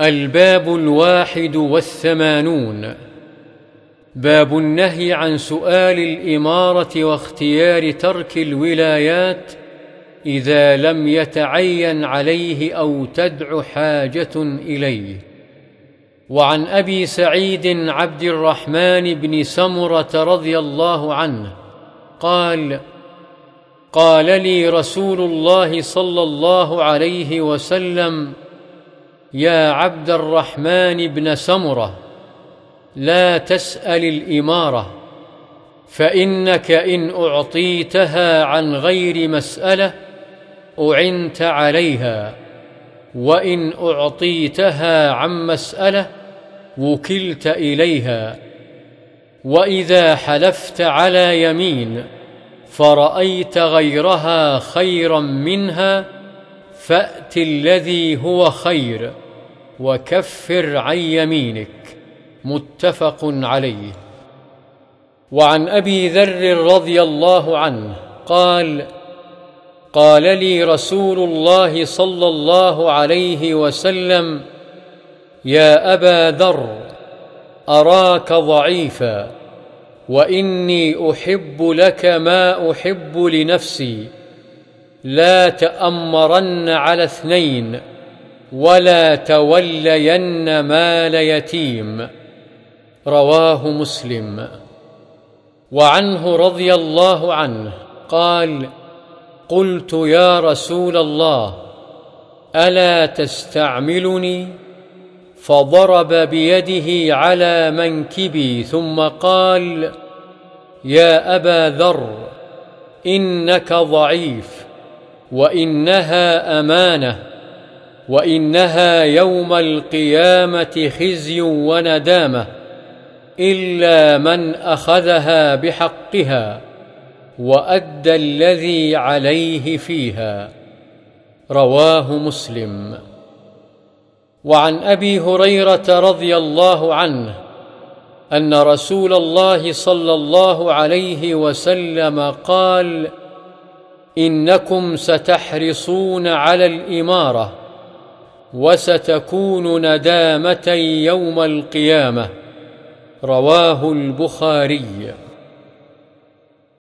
الباب 81 باب النهي عن سؤال الإمارة واختيار ترك الولايات إذا لم يتعين عليه أو تدعو حاجة إليه. وعن أبي سعيد عبد الرحمن بن سمرة رضي الله عنه قال: قال لي رسول الله صلى الله عليه وسلم: يا عبد الرحمن بن سمرة، لا تسأل الإمارة، فإنك إن أعطيتها عن غير مسألة أعنت عليها، وإن أعطيتها عن مسألة وكلت إليها. وإذا حلفت على يمين فرأيت غيرها خيرا منها فأت الذي هو خير وكفر عن يمينك. متفق عليه. وعن أبي ذر رضي الله عنه قال: قال لي رسول الله صلى الله عليه وسلم: يا أبا ذر، أراك ضعيفا، وإني أحب لك ما أحب لنفسي، لا تأمرن على اثنين، ولا تولين مال يتيم. رواه مسلم. وعنه رضي الله عنه قال: قلت يا رسول الله، ألا تستعملني؟ فضرب بيده على منكبي ثم قال: يا أبا ذر، إنك ضعيف، وإنها أمانة، وإنها يوم القيامة خزي وندامة، إلا من أخذها بحقها وأدى الذي عليه فيها. رواه مسلم. وعن أبي هريرة رضي الله عنه أن رسول الله صلى الله عليه وسلم قال: إنكم ستحرصون على الإمارة وستكون ندامة يوم القيامة. رواه البخاري.